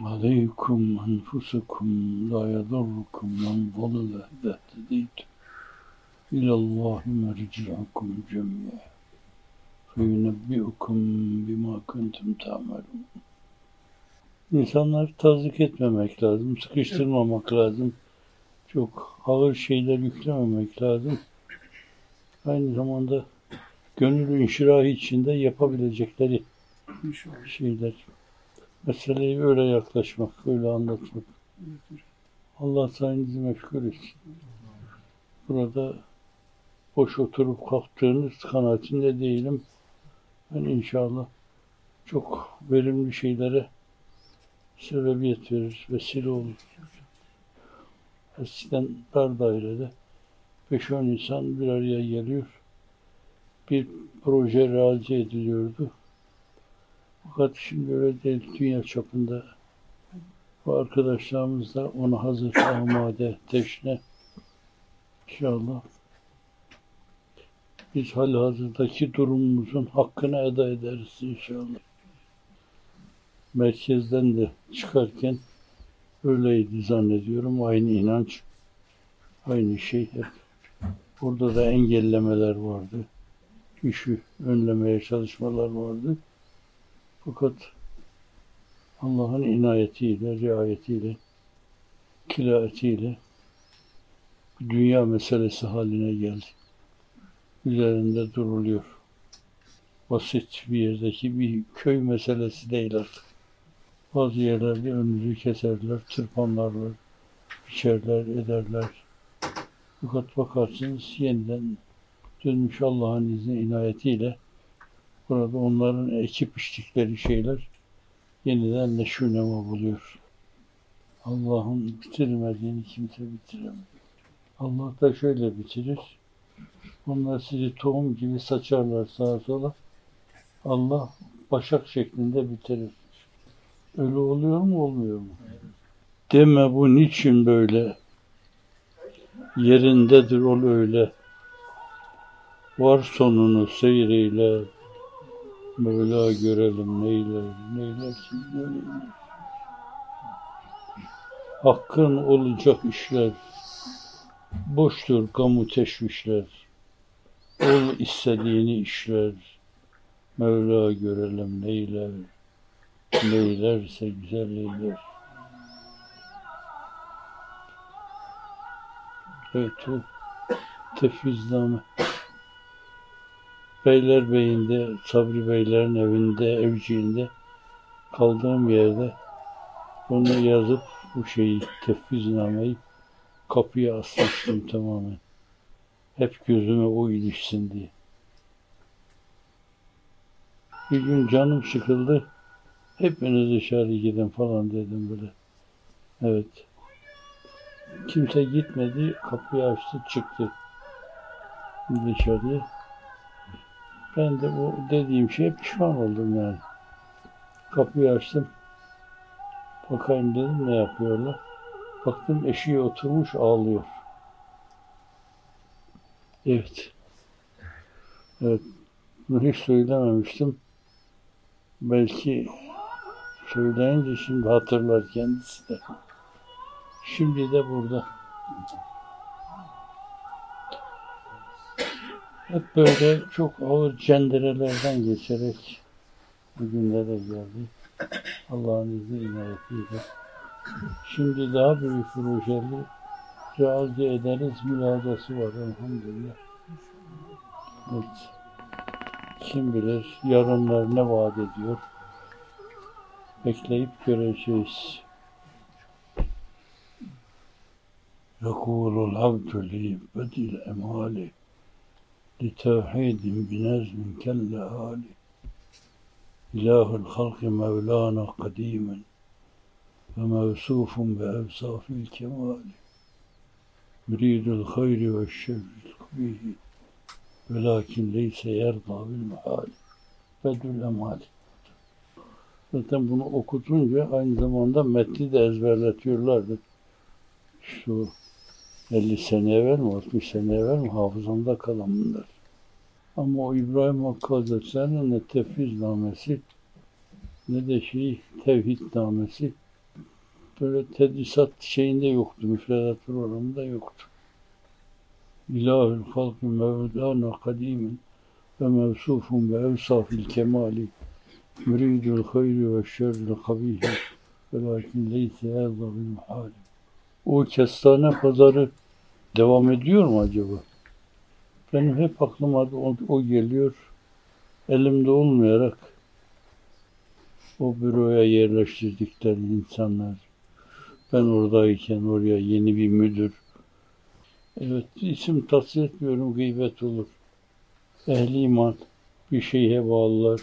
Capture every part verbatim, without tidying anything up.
عَلَيْكُمْ أَنْفُسَكُمْ لَا يَضَرُّكُمْ مَنْ ضَلَلَ إِذَا اهْتَدَيْتُمْ إِلَى اللَّهِ مَرْجِعُكُمْ جَمِيعًا فَيُنَبِّئُكُمْ بِمَا كُنْتُمْ تَعْمَلُونَ. İnsanları tazdik etmemek lazım, sıkıştırmamak lazım, çok ağır şeyler yüklememek lazım. Aynı zamanda gönül inşirahı içinde yapabilecekleri şeyler. Meseleye öyle yaklaşmak, öyle anlatmak. Allah sayenizi meşgul etsin. Burada boş oturup kalktığınız kanaatinde değilim. Ben inşallah çok verimli şeylere sebebiyet verir, vesile olur. Eskiden dar dairede beş on insan bir araya geliyor. Bir proje realize ediliyordu. Fakat şimdi öyle değil, dünya çapında. Bu arkadaşlarımız da ona hazır, amade, teşne. İnşallah biz halihazırdaki durumumuzun hakkını eda ederiz inşallah. Merkezden de çıkarken öyleydi zannediyorum. Aynı inanç, aynı şey hep. Burada da engellemeler vardı. İşi önlemeye çalışmalar vardı. Fakat Allah'ın inayetiyle, riayetiyle, kilaetiyle dünya meselesi haline geldi. Üzerinde duruluyor. Basit bir yerdeki bir köy meselesi değil artık. Bazı yerlerde önümüzü keserler, tırpanlarlar, biçerler, ederler. Fakat bakarsınız yeniden dönmüş Allah'ın izni, inayetiyle burada onların ekip biçtikleri şeyler yeniden neşvünema buluyor. Allah'ın bitirmediğini kimse bitiremez. Allah da şöyle bitirir. Onlar sizi tohum gibi saçarlar sağa sola. Allah başak şeklinde bitirir. Öyle oluyor mu, olmuyor mu? Deme bu niçin böyle? Yerindedir ol öyle. Var sonunu seyreyle. Mevla görelim neyler, neylersin görelim. Hakkın olacak işler. Boştur gamu teşvişler. Ol istediğini işler. Mevla görelim neyler. Neylerse güzel neyler. Evet, o tefvizname. Beylerbeyi'nde, Sabri Beylerin evinde, evciğinde kaldığım yerde onu yazıp bu şeyi, tefviznameyi kapıya asmıştım tamamen. Hep gözüme o ilişsin diye. Bir gün canım sıkıldı. Hepiniz dışarı gidin falan dedim böyle. Evet. Kimse gitmedi. Kapıyı açtı, çıktı dışarıya. Ben de bu dediğim şeye pişman oldum yani. Kapıyı açtım. Bakayım dedim ne yapıyorlar. Baktım eşiğe oturmuş ağlıyor. Evet. Evet. Bunu hiç söylememiştim. Belki söyleyince şimdi hatırlar kendisi de. Şimdi de burada. Hep böyle çok ağır cenderelerden geçerek bugünlere geldi. Allah'ın izniyle, inayetiyle. Şimdi daha büyük projeli realize ederiz mülazası var elhamdülillah. Evet. Kim bilir yarınlar ne vaat ediyor. Bekleyip göreceğiz. Yekûlul abdü li bedil emali. لتوحيد بنزم كالآل إله الخلق مولانا قديما فموصوف بأوصاف الكمال يريد الخير والشر به ولكن ليس يرضى بالمحال بدو الأمال. Zaten bunu okutunca aynı zamanda metni de ezberletiyorlardı. İşte o. elli sene evvel mi, altmış sene evvel mi hafızamda kalan bunlar. Ama o İbrahim Hakkı Hazretleri'nin ne tefviznamesi ne de şey tevhidnamesi böyle tedrisat şeyinde yoktu, müfredat programında yoktu. İlâhül halkü mevlâna kadîmin ve mevsufun ve evsafil kemâli müridül hayri ve şerrül kabîhi ve lakin leyse erzâbil muhâlim. O kestane pazarı devam ediyor mu acaba? Benim hep aklıma o, o geliyor. Elimde olmayarak o büroya yerleştirdikleri insanlar. Ben oradayken oraya yeni bir müdür. Evet, isim tasvir etmiyorum, gıybet olur. Ehli iman bir şeye bağlılar.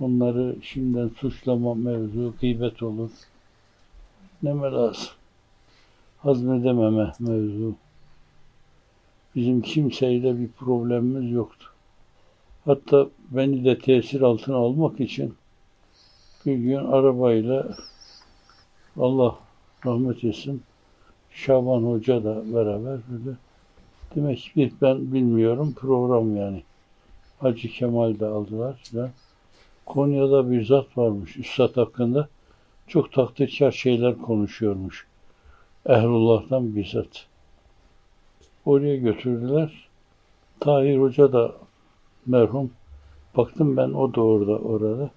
Onları şimdiden suçlama mevzu gıybet olur. Neme lazım? Hazmedememe mevzu. Bizim kimseyle bir problemimiz yoktu. Hatta beni de tesir altına almak için bir gün arabayla, Allah rahmet etsin, Şaban Hoca da beraber böyle. Demek ki ben bilmiyorum, program yani. Hacı Kemal de aldılar. Ben, Konya'da bir zat varmış, üstad hakkında çok takdirkar şeyler konuşuyormuş. Ehlullah'tan bir zat. Oraya götürdüler. Tahir Hoca da merhum. Baktım ben o da orada, orada.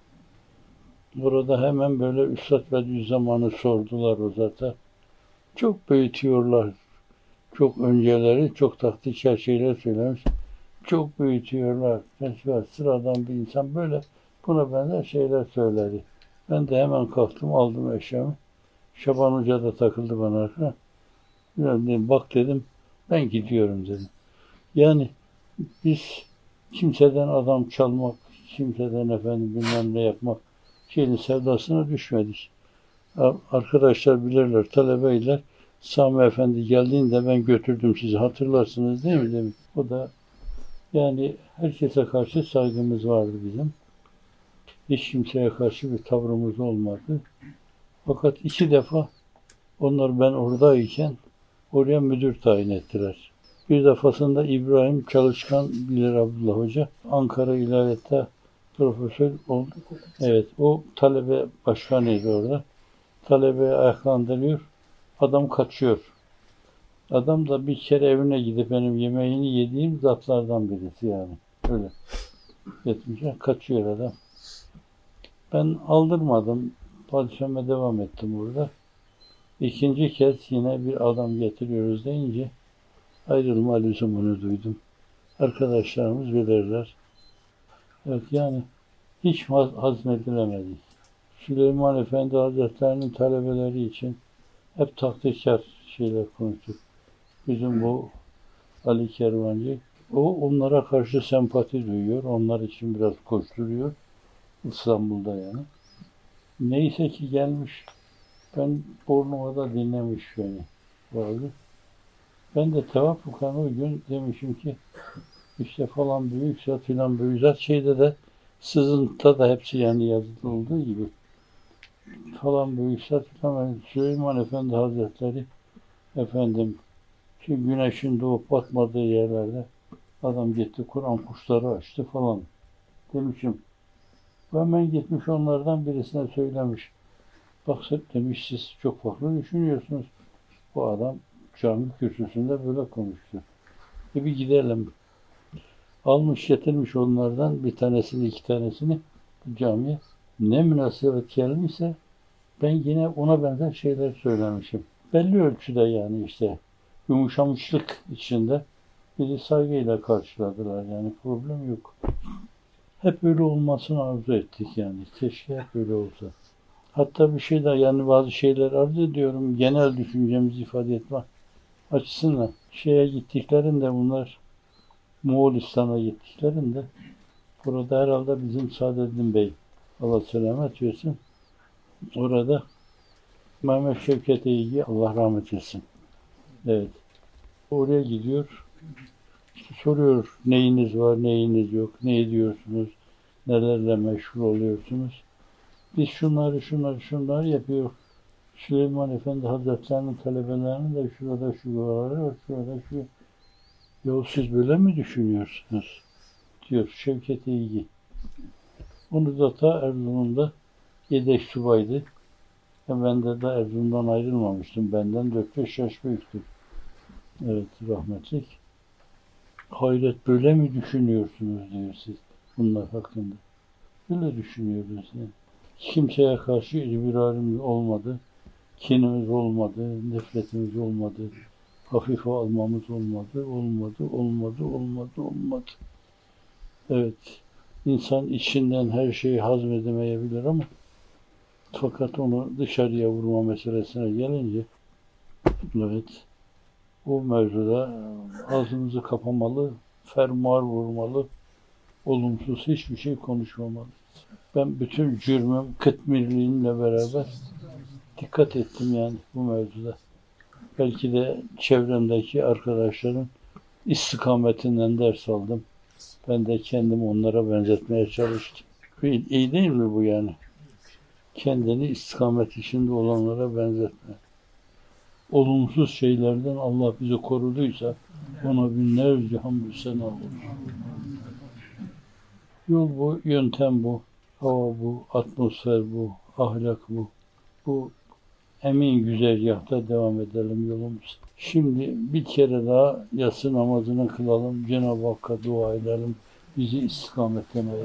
Orada hemen böyle Üstad Bediüzzaman'ı sordular o zata. Çok büyütüyorlar. Çok önceleri, çok taktikçi şeyler söylemiş. Çok büyütüyorlar. Mesela sıradan bir insan böyle buna benzer şeyler söyledi. Ben de hemen kalktım, aldım eşyamı. Şaban Hoca da takıldı bana arkana. Yani bak dedim, ben gidiyorum dedim. Yani biz kimseden adam çalmak, kimseden efendim bilmem ne yapmak şeyin sevdasına düşmedik. Arkadaşlar bilirler, talebeyler, Sami Efendi geldiğinde ben götürdüm sizi, hatırlarsınız değil mi demek. O da yani herkese karşı saygımız vardı bizim. Hiç kimseye karşı bir tavrımız olmadı. Fakat iki defa onlar ben oradayken oraya müdür tayin ettiler. Bir defasında İbrahim Çalışkan bilir Abdullah Hoca, Ankara İlahiyat'ta profesör oldu. Evet, o talebe başkanıydı orada. Talebe ayaklandırıyor, adam kaçıyor. Adam da bir kere evine gidip benim yemeğini yediğim zatlardan birisi yani. Öyle. Yetmişe kaçıyor adam. Ben aldırmadım, padişahıma devam ettim orada. İkinci kez yine bir adam getiriyoruz deyince ayrılma lüzumunu duydum. Arkadaşlarımız bilirler. Evet yani hiç hazmedilemedi. Süleyman Efendi Hazretleri'nin talebeleri için hep taktikçi şeyler konuştuk. Bizim bu Ali Kervancı, o onlara karşı sempati duyuyor. Onlar için biraz koşturuyor. İstanbul'da yani. Neyse ki gelmiş. Ben Bornova'da dinlemiş beni. Vardı. Ben de tevaffukan o gün demişim ki işte falan büyük zat filan büyük zat şeyde de sızıntıda da hepsi yani yazılı olduğu gibi falan büyük zat filan Süleyman Efendi Hazretleri efendim şu güneşin doğup batmadığı yerlerde adam gitti Kur'an kuşları açtı falan demişim. Hemen gitmiş onlardan birisine söylemiş. Bak demiş siz çok farklı düşünüyorsunuz. Bu adam cami kürsüsünde böyle konuştu. E bir gidelim. Almış getirmiş onlardan bir tanesini iki tanesini camiye. Ne münasebet gelmişse ben yine ona benzer şeyler söylemişim. Belli ölçüde yani işte yumuşamışlık içinde bizi saygıyla karşıladılar yani problem yok. Hep öyle olmasını arzu ettik yani. Keşke hep öyle olsa. Hatta bir şey daha yani bazı şeyler arzu ediyorum. Genel düşüncemizi ifade etme açısından. Şeye gittiklerinde bunlar Moğolistan'a gittiklerinde burada herhalde bizim Saadettin Bey Allah selamet versin. Orada Mehmet Şevket Eygi Allah rahmet etsin. Evet. Oraya gidiyor. İşte soruyor neyiniz var, neyiniz yok, ne ediyorsunuz, nelerle meşgul oluyorsunuz. Biz şunları, şunları, şunları yapıyor. Süleyman Efendi Hazretleri'nin talebelerinin de şurada şu var, şurada şu. Ya siz böyle mi düşünüyorsunuz? Diyor Şevket Eygi. Onu da ta Erzurum'da yedek subaydı. Ben de daha Erzurum'dan ayrılmamıştım. Benden dört beş yaş büyüktür. Evet, rahmetlik. Hayret, böyle mi düşünüyorsunuz diyor siz bunlar hakkında. Böyle düşünüyoruz yani. Kimseye karşı ibrarimiz olmadı. Kinimiz olmadı, nefretimiz olmadı. Hafife almamız olmadı, olmadı, olmadı, olmadı, olmadı. Evet, insan içinden her şeyi hazmedemeyebilir ama fakat onu dışarıya vurma meselesine gelince, evet, o mevzuda ağzımızı kapamalı, fermuar vurmalı, olumsuz hiçbir şey konuşmamalı. Ben bütün cürmüm, kıtmirliğimle beraber dikkat ettim yani bu mevzuda. Belki de çevremdeki arkadaşların istikametinden ders aldım. Ben de kendimi onlara benzetmeye çalıştım. İyi, iyi değil mi bu yani? Kendini istikamet içinde olanlara benzetme. Olumsuz şeylerden Allah bizi koruduysa ona binlerce hamdü sena olur. Yol bu, yöntem bu, hava bu, atmosfer bu, ahlak bu. Bu emin güzergahta devam edelim yolumuz. Şimdi bir kere daha yatsı namazını kılalım, Cenab-ı Hakk'a dua edelim, bizi istikametlemeye.